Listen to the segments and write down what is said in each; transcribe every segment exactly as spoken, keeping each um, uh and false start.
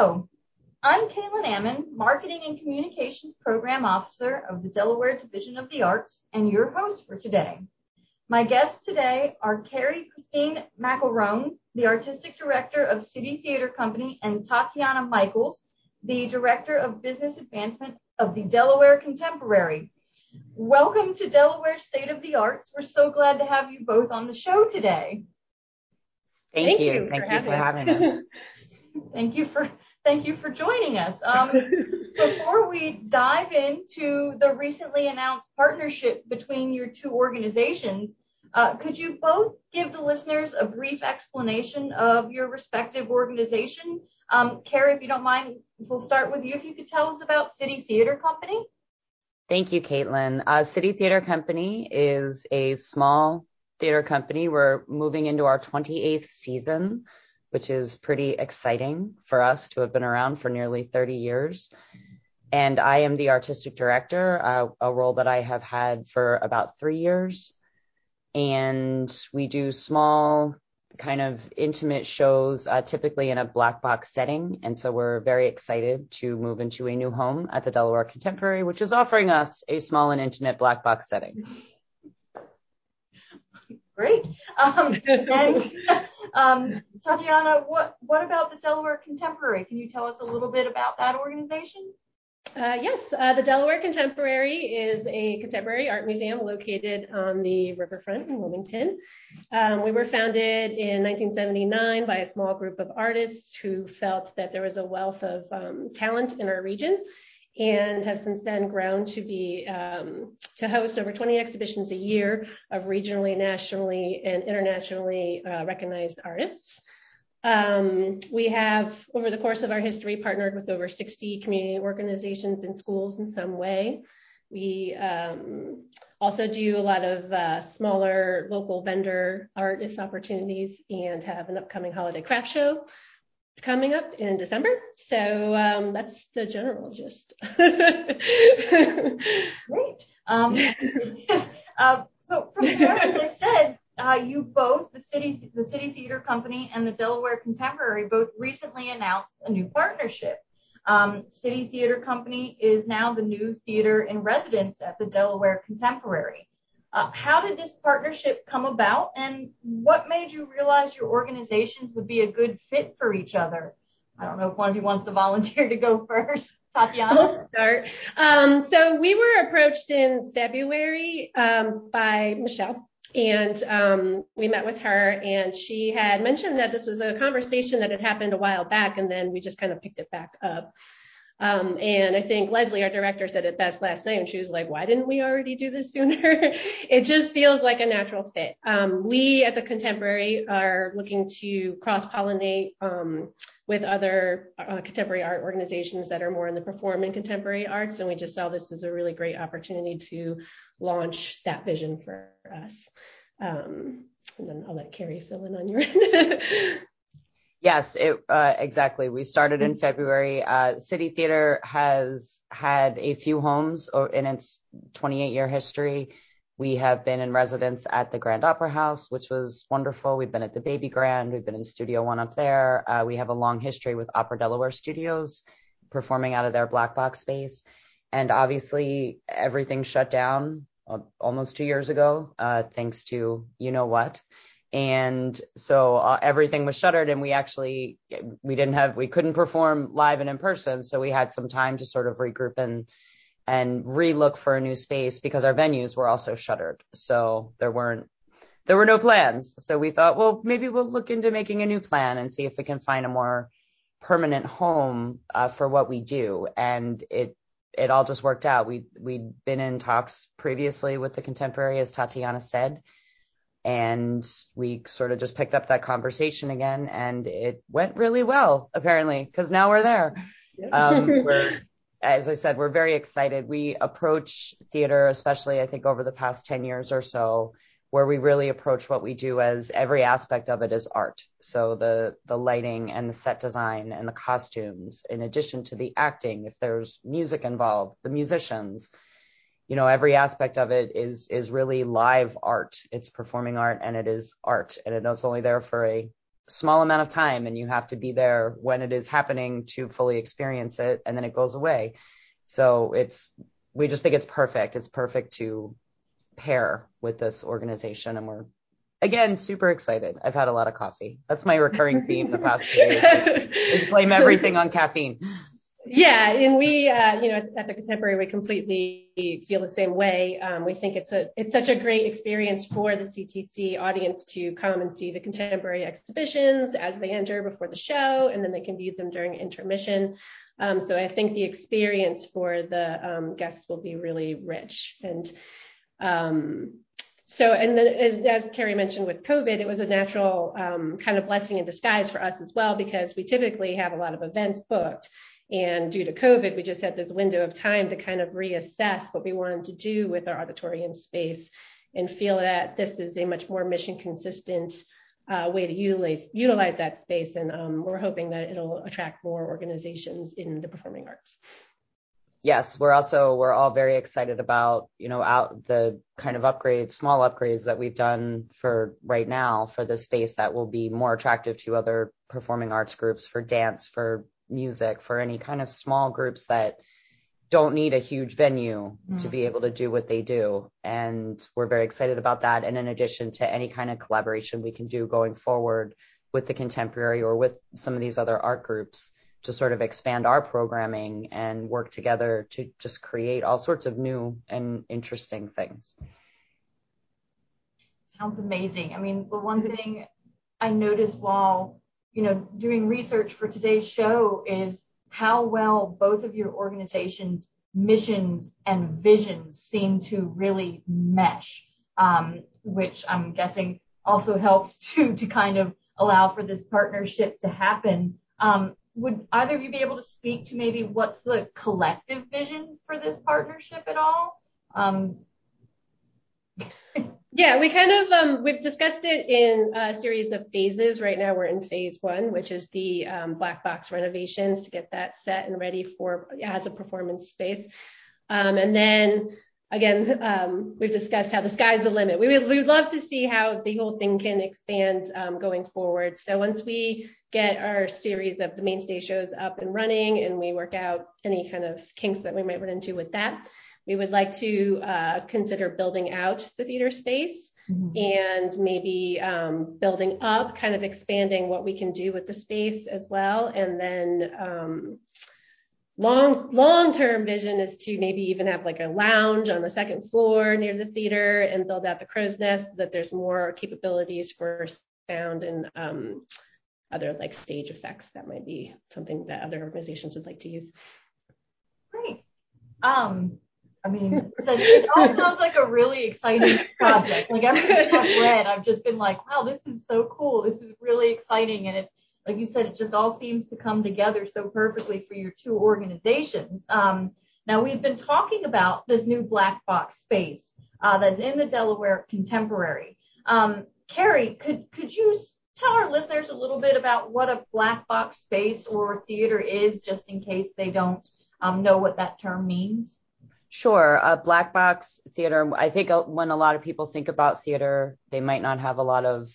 Hello, I'm Kaitlin Ammon, Marketing and Communications Program Officer of the Delaware Division of the Arts, and your host for today. My guests today are Carrie Kristine McElrone, the Artistic Director of City Theater Company, and Tatiana Michels, the Director of Business Advancement of the Delaware Contemporary. Welcome to Delaware State of the Arts. We're so glad to have you both on the show today. Thank, thank you. you. Thank for you for having us. us. Thank you for thank you for joining us. Um, before we dive into the recently announced partnership between your two organizations, uh, could you both give the listeners a brief explanation of your respective organization? Um, Carrie, if you don't mind, we'll start with you. If you could tell us about City Theater Company. Thank you, Kaitlin. Uh, City Theater Company is a small theater company. We're moving into our twenty-eighth season, which is pretty exciting for us to have been around for nearly thirty years. And I am the artistic director, uh, a role that I have had for about three years. And we do small, kind of intimate shows, uh, typically in a black box setting. And so we're very excited to move into a new home at the Delaware Contemporary, which is offering us a small and intimate black box setting. Great. Um, and um, Tatiana, what, what about the Delaware Contemporary? Can you tell us a little bit about that organization? Uh, yes, uh, the Delaware Contemporary is a contemporary art museum located on the riverfront in Wilmington. Um, we were founded in nineteen seventy-nine by a small group of artists who felt that there was a wealth of um, talent in our region, and have since then grown to be um, to host over twenty exhibitions a year of regionally, nationally, and internationally uh, recognized artists. Um, we have, over the course of our history, partnered with over sixty community organizations and schools in some way. We um, also do a lot of uh, smaller local vendor artist opportunities and have an upcoming holiday craft show coming up in December. So um, that's the general gist. Great. Um, uh, so from there, as I said, Uh, you both, the City the City Theater Company and the Delaware Contemporary, both recently announced a new partnership. Um, City Theater Company is now the new theater in residence at the Delaware Contemporary. Uh, how did this partnership come about, and what made you realize your organizations would be a good fit for each other? I don't know if one of you wants to volunteer to go first. Tatiana? I'll start. Um, so we were approached in February um, by Michelle. And um, we met with her, and she had mentioned that this was a conversation that had happened a while back, and then we just kind of picked it back up. Um, and I think Leslie, our director, said it best last night, and she was like, why didn't we already do this sooner? It just feels like a natural fit. Um, we at the Contemporary are looking to cross-pollinate um, with other uh, contemporary art organizations that are more in the performing contemporary arts. And we just saw this as a really great opportunity to launch that vision for us. Um, and then I'll let Carrie fill in on your end. Yes, it, uh, exactly. We started in February. Uh, City Theater has had a few homes or, in its twenty-eight year history. We have been in residence at the Grand Opera House, which was wonderful. We've been at the Baby Grand. We've been in Studio One up there. Uh, we have a long history with Opera Delaware Studios, performing out of their black box space. And obviously, everything shut down uh, almost two years ago, uh, thanks to you know what. And so uh, everything was shuttered, and we actually, we didn't have, we couldn't perform live and in person. So we had some time to sort of regroup and and relook for a new space, because our venues were also shuttered. So there weren't, there were no plans. So we thought, well, maybe we'll look into making a new plan and see if we can find a more permanent home uh, for what we do. And it, it all just worked out. We, we'd been in talks previously with the Contemporary, as Tatiana said, and we sort of just picked up that conversation again, and it went really well, apparently, because now we're there. Um, we're, as I said, we're very excited. We approach theater, especially I think over the past ten years or so, where we really approach what we do as every aspect of it is art. So the the lighting and the set design and the costumes, in addition to the acting, if there's music involved, the musicians, you know, every aspect of it is is really live art. It's performing art, and it is art, and it's only there for a small amount of time, and you have to be there when it is happening to fully experience it, and then it goes away. So it's, we just think it's perfect. It's perfect to pair with this organization, and we're, again, super excited. I've had a lot of coffee. That's my recurring theme the past few years. We just blame everything on caffeine. Yeah, and we, uh, you know, at the Contemporary, we completely feel the same way. Um, we think it's a, it's such a great experience for the C T C audience to come and see the Contemporary exhibitions as they enter before the show, and then they can view them during intermission. Um, so I think the experience for the um, guests will be really rich. And um, so, and then as, as Carrie mentioned, with COVID, it was a natural um, kind of blessing in disguise for us as well, because we typically have a lot of events booked. And due to COVID, we just had this window of time to kind of reassess what we wanted to do with our auditorium space, and feel that this is a much more mission consistent uh, way to utilize, utilize that space. And um, we're hoping that it'll attract more organizations in the performing arts. Yes, we're also, we're all very excited about, you know, out the kind of upgrades, small upgrades that we've done for right now for the space that will be more attractive to other performing arts groups, for dance, for music, for any kind of small groups that don't need a huge venue mm. to be able to do what they do. And we're very excited about that. And in addition to any kind of collaboration we can do going forward with the Contemporary or with some of these other art groups to sort of expand our programming and work together to just create all sorts of new and interesting things. Sounds amazing. I mean, the one thing I noticed while you know, doing research for today's show is how well both of your organizations' missions and visions seem to really mesh, um, which I'm guessing also helps to, to kind of allow for this partnership to happen. Um, would either of you be able to speak to maybe what's the collective vision for this partnership at all? Um, Yeah, we kind of, um, we've discussed it in a series of phases. Right now we're in phase one, which is the um, Black Box renovations to get that set and ready for as a performance space. Um, and then again, um, we've discussed how the sky's the limit. We would, we would love to see how the whole thing can expand um, going forward. So once we get our series of the mainstay shows up and running, and we work out any kind of kinks that we might run into with that, we would like to uh, consider building out the theater space mm-hmm. and maybe um, building up, kind of expanding what we can do with the space as well. And then um, long, long-term vision is to maybe even have like a lounge on the second floor near the theater and build out the crow's nest so that there's more capabilities for sound and um, other like stage effects. That might be something that other organizations would like to use. Great. Um, I mean, so it all sounds like a really exciting project. Like everything I've read, I've just been like, wow, this is so cool. This is really exciting. And it, like you said, it just all seems to come together so perfectly for your two organizations. Um, now, we've been talking about this new Black Box space uh, that's in the Delaware Contemporary. Um, Carrie, could, could you tell our listeners a little bit about what a Black Box space or theater is, just in case they don't um, know what that term means? Sure. Uh, Black Box Theater, I think when a lot of people think about theater, they might not have a lot of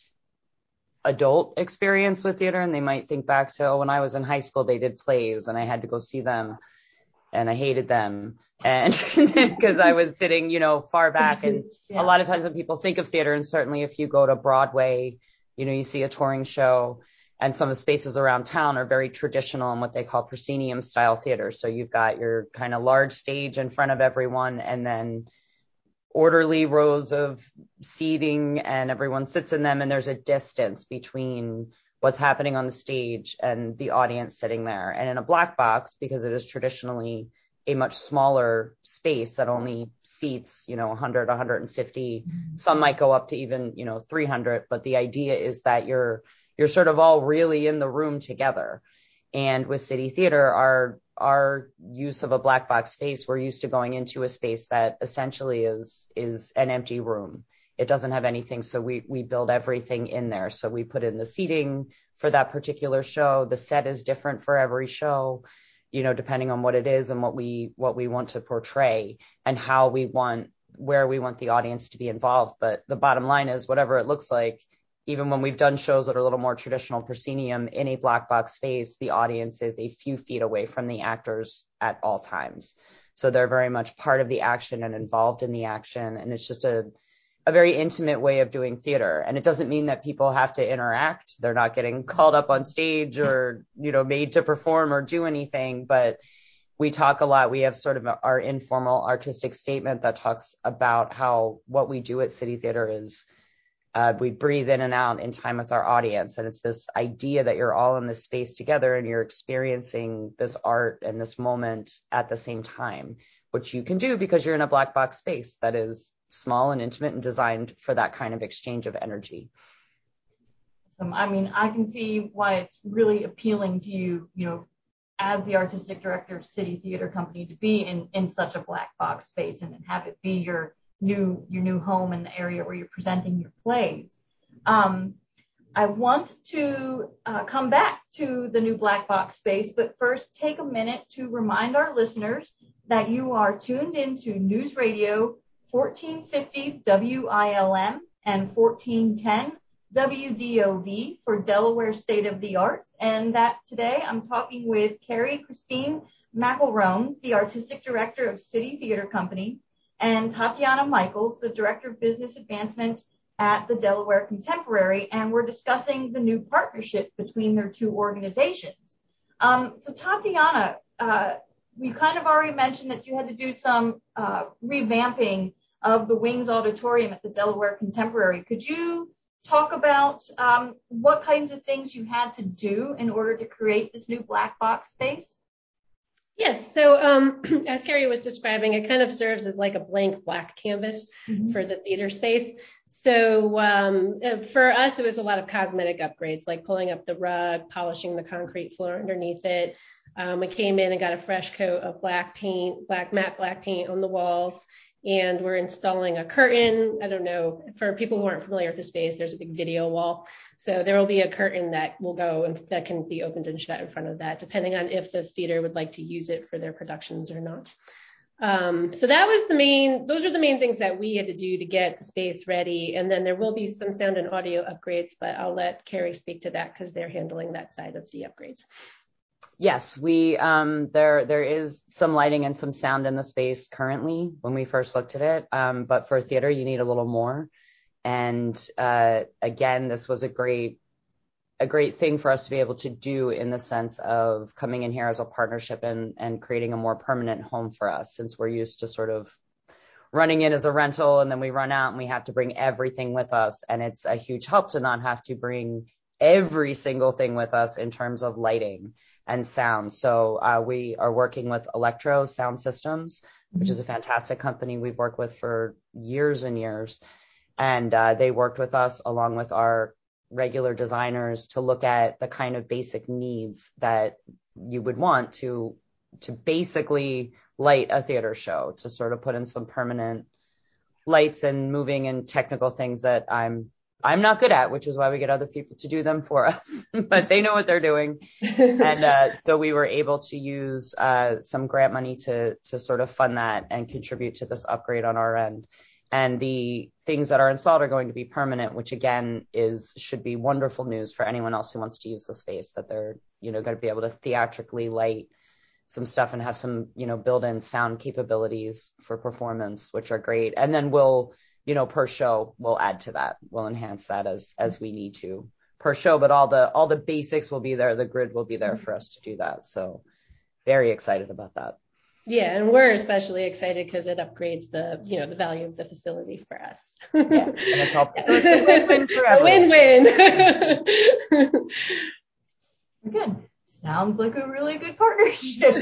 adult experience with theater, and they might think back to, oh, when I was in high school, they did plays and I had to go see them and I hated them. And because I was sitting, you know, far back. And yeah. A lot of times when people think of theater, and certainly if you go to Broadway, you know, you see a touring show, and some of the spaces around town are very traditional in what they call proscenium style theater. So you've got your kind of large stage in front of everyone, and then orderly rows of seating, and everyone sits in them. And there's a distance between what's happening on the stage and the audience sitting there. And in a Black Box, because it is traditionally a much smaller space that only seats, you know, one hundred, one hundred fifty, mm-hmm. some might go up to even, you know, three hundred. But the idea is that you're You're sort of all really in the room together. And with City Theater, our our use of a Black Box space, we're used to going into a space that essentially is is an empty room. It doesn't have anything, so we we build everything in there. So we put in the seating for that particular show. The set is different for every show, you know, depending on what it is and what we what we want to portray and how we want, where we want the audience to be involved. But the bottom line is, whatever it looks like, even when we've done shows that are a little more traditional proscenium in a black box space, the audience is a few feet away from the actors at all times. So they're very much part of the action and involved in the action. And it's just a, a very intimate way of doing theater. And it doesn't mean that people have to interact. They're not getting called up on stage or, you know, made to perform or do anything. But we talk a lot. We have sort of our informal artistic statement that talks about how what we do at City Theater is Uh, we breathe in and out in time with our audience. And it's this idea that you're all in this space together and you're experiencing this art and this moment at the same time, which you can do because you're in a black box space that is small and intimate and designed for that kind of exchange of energy. Awesome. I mean, I can see why it's really appealing to you, you know, as the artistic director of City Theater Company, to be in, in such a black box space and have it be your new your new home in the area where you're presenting your plays. Um, I want to uh, come back to the new black box space, but first take a minute to remind our listeners that you are tuned into News Radio fourteen fifty W I L M and fourteen ten W D O V for Delaware State of the Arts, and that today I'm talking with Carrie Kristine McElrone, the Artistic Director of City Theater Company, and Tatiana Michels, the Director of Business Advancement at the Delaware Contemporary, and we're discussing the new partnership between their two organizations. Um, so Tatiana, uh, you kind of already mentioned that you had to do some uh, revamping of the Wings Auditorium at the Delaware Contemporary. Could you talk about um, what kinds of things you had to do in order to create this new black box space? Yes. So um, as Carrie was describing, it kind of serves as like a blank black canvas mm-hmm. for the theater space. So um, for us, it was a lot of cosmetic upgrades, like pulling up the rug, polishing the concrete floor underneath it. Um, we came in and got a fresh coat of black paint, black matte black paint on the walls. And we're installing a curtain. I don't know, for people who aren't familiar with the space, there's a big video wall. So there will be a curtain that will go and that can be opened and shut in front of that, depending on if the theater would like to use it for their productions or not. Um, so that was the main, those are the main things that we had to do to get the space ready. And then there will be some sound and audio upgrades, but I'll let Carrie speak to that because they're handling that side of the upgrades. Yes, we um, there there is some lighting and some sound in the space currently when we first looked at it. Um, but for theater, you need a little more. And uh, again, this was a great a great thing for us to be able to do in the sense of coming in here as a partnership and, and creating a more permanent home for us, since we're used to sort of running it as a rental and then we run out and we have to bring everything with us. And it's a huge help to not have to bring every single thing with us in terms of lighting and sound. So uh, we are working with Electro Sound Systems, mm-hmm. which is a fantastic company we've worked with for years and years. And uh, they worked with us along with our regular designers to look at the kind of basic needs that you would want to, to basically light a theater show, to sort of put in some permanent lights and moving and technical things that I'm I'm not good at, which is why we get other people to do them for us, but they know what they're doing. And uh, so we were able to use uh, some grant money to to sort of fund that and contribute to this upgrade on our end. And the things that are installed are going to be permanent, which again is should be wonderful news for anyone else who wants to use the space, that they're, you know, going to be able to theatrically light some stuff and have some, you know, built-in sound capabilities for performance, which are great. And then we'll, you know, per show, we'll add to that. We'll enhance that as as we need to per show. But all the all the basics will be there. The grid will be there for us to do that. So very excited about that. Yeah, and we're especially excited because it upgrades the, you know, the value of the facility for us. Yeah, and it's all, so it's a win-win for everyone. A win-win. Good. Sounds like a really good partnership.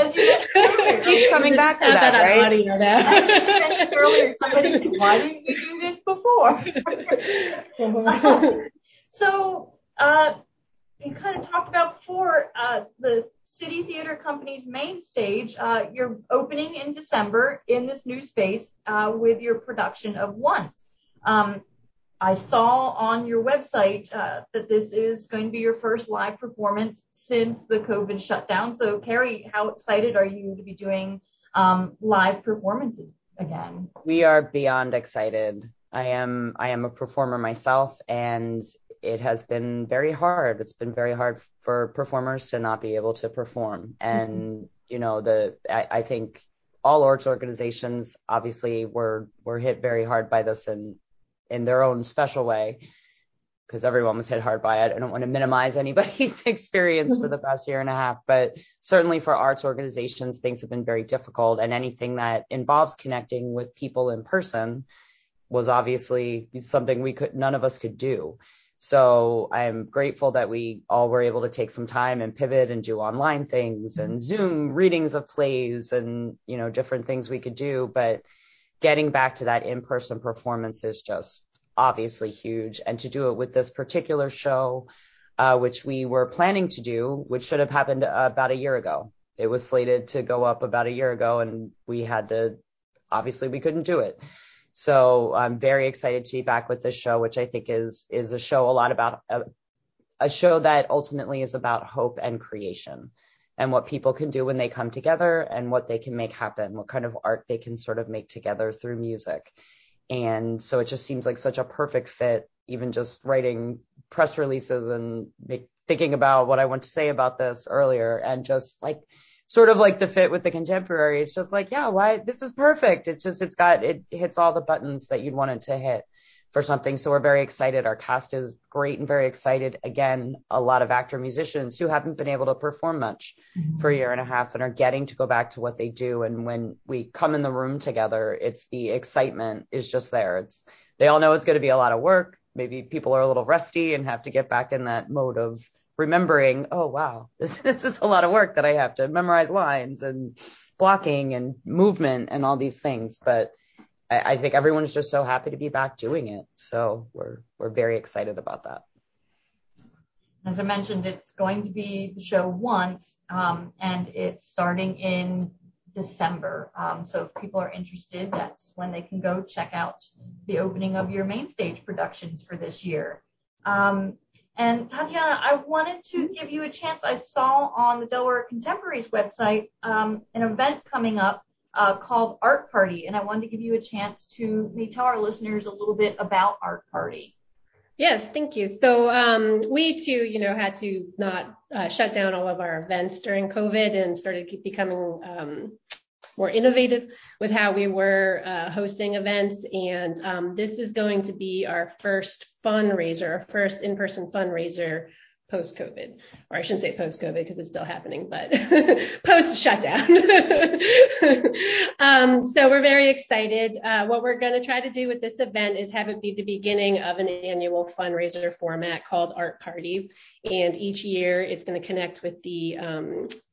As you mentioned earlier, it's coming you back to that, that right? As you mentioned earlier, somebody said, "Why didn't you do this before?" um, so uh, you kind of talked about before uh, the City Theater Company's main stage. Uh, you're opening in December in this new space uh, with your production of Once. Um, I saw on your website uh, that this is going to be your first live performance since the COVID shutdown. So, Carrie, how excited are you to be doing um, live performances again? We are beyond excited. I am I am a performer myself, and it has been very hard. It's been very hard for performers to not be able to perform. And, mm-hmm. you know, the I, I think all arts organizations obviously were were hit very hard by this in, in their own special way, because everyone was hit hard by it. I don't want to minimize anybody's experience mm-hmm. for the past year and a half, but certainly for arts organizations, things have been very difficult, and anything that involves connecting with people in person was obviously something we could, none of us could do. So I'm grateful that we all were able to take some time and pivot and do online things and Zoom readings of plays and, you know, different things we could do. But getting back to that in-person performance is just obviously huge. And to do it with this particular show, uh, which we were planning to do, which should have happened uh, about a year ago. It was slated to go up about a year ago, and we had to, obviously we couldn't do it. So I'm very excited to be back with this show, which I think is is a show a lot about a, a show that ultimately is about hope and creation and what people can do when they come together and what they can make happen, what kind of art they can sort of make together through music. And so it just seems like such a perfect fit, even just writing press releases and make, thinking about what I want to say about this earlier, and just like sort of like the fit with the Contemporary. It's just like, yeah, why? This is perfect. It's just, it's got, it hits all the buttons that you'd want it to hit for something. So we're very excited. Our cast is great and very excited. Again, a lot of actor musicians who haven't been able to perform much mm-hmm. for a year and a half and are getting to go back to what they do. And when we come in the room together, it's the excitement is just there. It's, they all know it's going to be a lot of work. Maybe people are a little rusty and have to get back in that mode of remembering, oh, wow, this, this is a lot of work that I have to memorize lines and blocking and movement and all these things. But I, I think everyone's just so happy to be back doing it. So we're we're very excited about that. As I mentioned, it's going to be the show Once, um, and it's starting in December. Um, so if people are interested, that's when they can go check out the opening of your main stage productions for this year. Um, And Tatiana, I wanted to give you a chance. I saw on the Delaware Contemporary's website um, an event coming up uh, called Art Party, and I wanted to give you a chance to maybe tell our listeners a little bit about Art Party. Yes, thank you. So um, we too, you know, had to not uh, shut down all of our events during COVID and started becoming um, more innovative with how we were uh, hosting events. And um, this is going to be our first fundraiser, our first in-person fundraiser post-COVID, or I shouldn't say post-COVID because it's still happening, but post-shutdown. um, so we're very excited. Uh, what we're going to try to do with this event is have it be the beginning of an annual fundraiser format called Art Party. And each year it's going to connect with the um,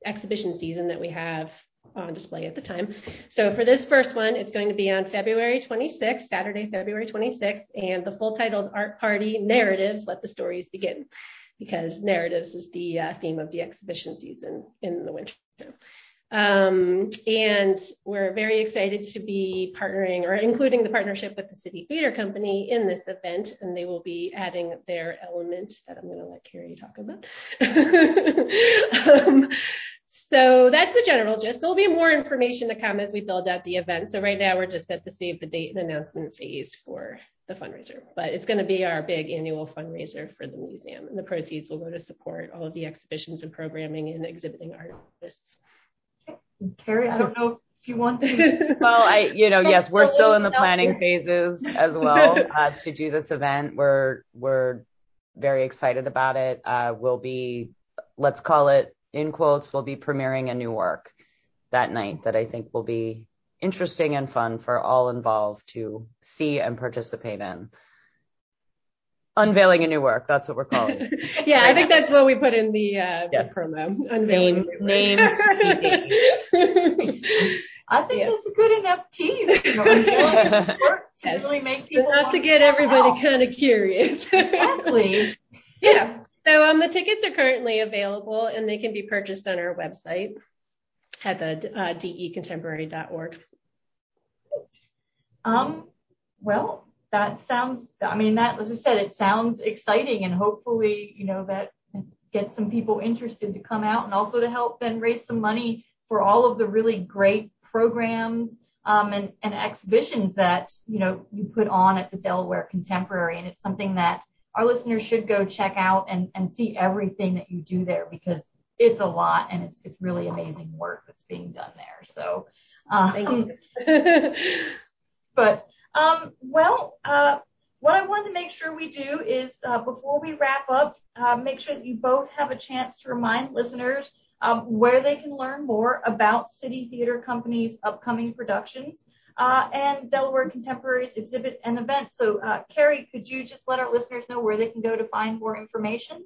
exhibition season that we have on display at the time. So for this first one, it's going to be on February twenty-sixth, Saturday, February twenty-sixth, and the full title is Art Party Narratives, Let the Stories Begin, because narratives is the uh, theme of the exhibition season in the winter. Um, and we're very excited to be partnering or including the partnership with the City Theater Company in this event, and they will be adding their element that I'm going to let Carrie talk about. um, So that's the general gist. There'll be more information to come as we build out the event. So right now we're just at the save the date and announcement phase for the fundraiser, but it's going to be our big annual fundraiser for the museum, and the proceeds will go to support all of the exhibitions and programming and exhibiting artists. Okay. Carrie, I don't know if you want to. Well, I, you know, yes, we're still in the planning phases as well uh, to do this event. We're, we're very excited about it. Uh, we'll be, let's call it, in quotes, we'll be premiering a new work that night that I think will be interesting and fun for all involved to see and participate in. Unveiling a new work, that's what we're calling it. Yeah, right. I think now. That's what we put in the, uh, yeah. the promo. Unveiling name, name. I think yeah. that's a good enough tease. You know, unveiling work to yes. really make people enough to get everybody kind of curious. Exactly. Yeah. So um, the tickets are currently available, and they can be purchased on our website at the uh, d e contemporary dot org. Um, well, that sounds, I mean, that, as I said, it sounds exciting, and hopefully, you know, that gets some people interested to come out and also to help then raise some money for all of the really great programs um, and, and exhibitions that, you know, you put on at the Delaware Contemporary. And it's something that our listeners should go check out and, and see everything that you do there, because it's a lot and it's it's really amazing work that's being done there. So, um, Thank you. but, um, well, uh, what I wanted to make sure we do is uh, before we wrap up, uh, make sure that you both have a chance to remind listeners um, where they can learn more about City Theater Company's upcoming productions uh, and Delaware Contemporary's exhibit and events. So, uh, Carrie, could you just let our listeners know where they can go to find more information?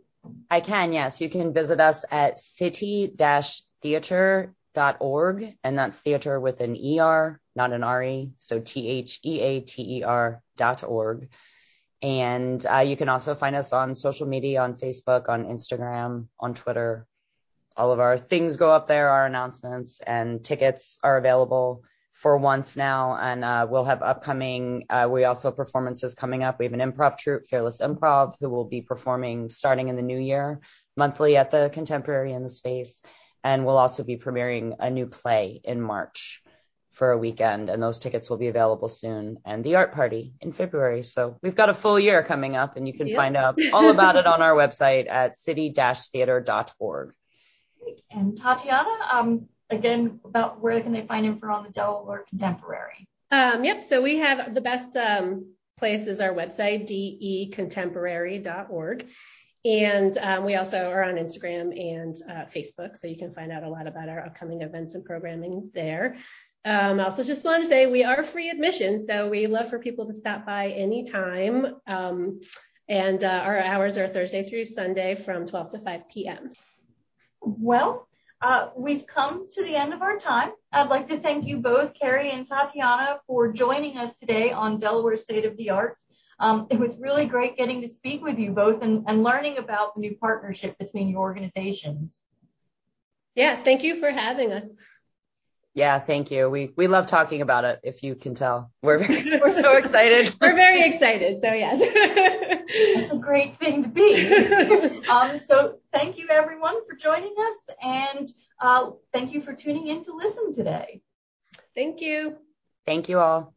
I can, yes. You can visit us at city dash theater dot org, and that's theater with an E R, not an R E, so T H E A T E R dot org. And uh, you can also find us on social media, on Facebook, on Instagram, on Twitter. All of our things go up there, our announcements, and tickets are available for Once now, and uh, we'll have upcoming, uh, we also have performances coming up. We have an improv troupe, Fearless Improv, who will be performing starting in the new year, monthly at the Contemporary in the space, and we'll also be premiering a new play in March for a weekend, and those tickets will be available soon, and the Art Party in February. So we've got a full year coming up, and you can yeah. find out all about it on our website at city dash theater dot org. And Tatiana, um, again, about where can they find info on the Delaware Contemporary? Um, yep. So we have the best um, place is our website, d e contemporary dot org. And um, we also are on Instagram and uh, Facebook. So you can find out a lot about our upcoming events and programming there. Um, I also just want to say we are free admission. So we love for people to stop by anytime. Um, and uh, our hours are Thursday through Sunday from twelve to five p.m. Well, Uh, we've come to the end of our time. I'd like to thank you both, Carrie and Tatiana, for joining us today on Delaware State of the Arts. Um, it was really great getting to speak with you both and, and learning about the new partnership between your organizations. Yeah, thank you for having us. Yeah, thank you. We we love talking about it, if you can tell. We're very, we're so excited. We're very excited, so yes. That's a great thing to be. um, so thank you, everyone, for joining us, and uh, thank you for tuning in to listen today. Thank you. Thank you all.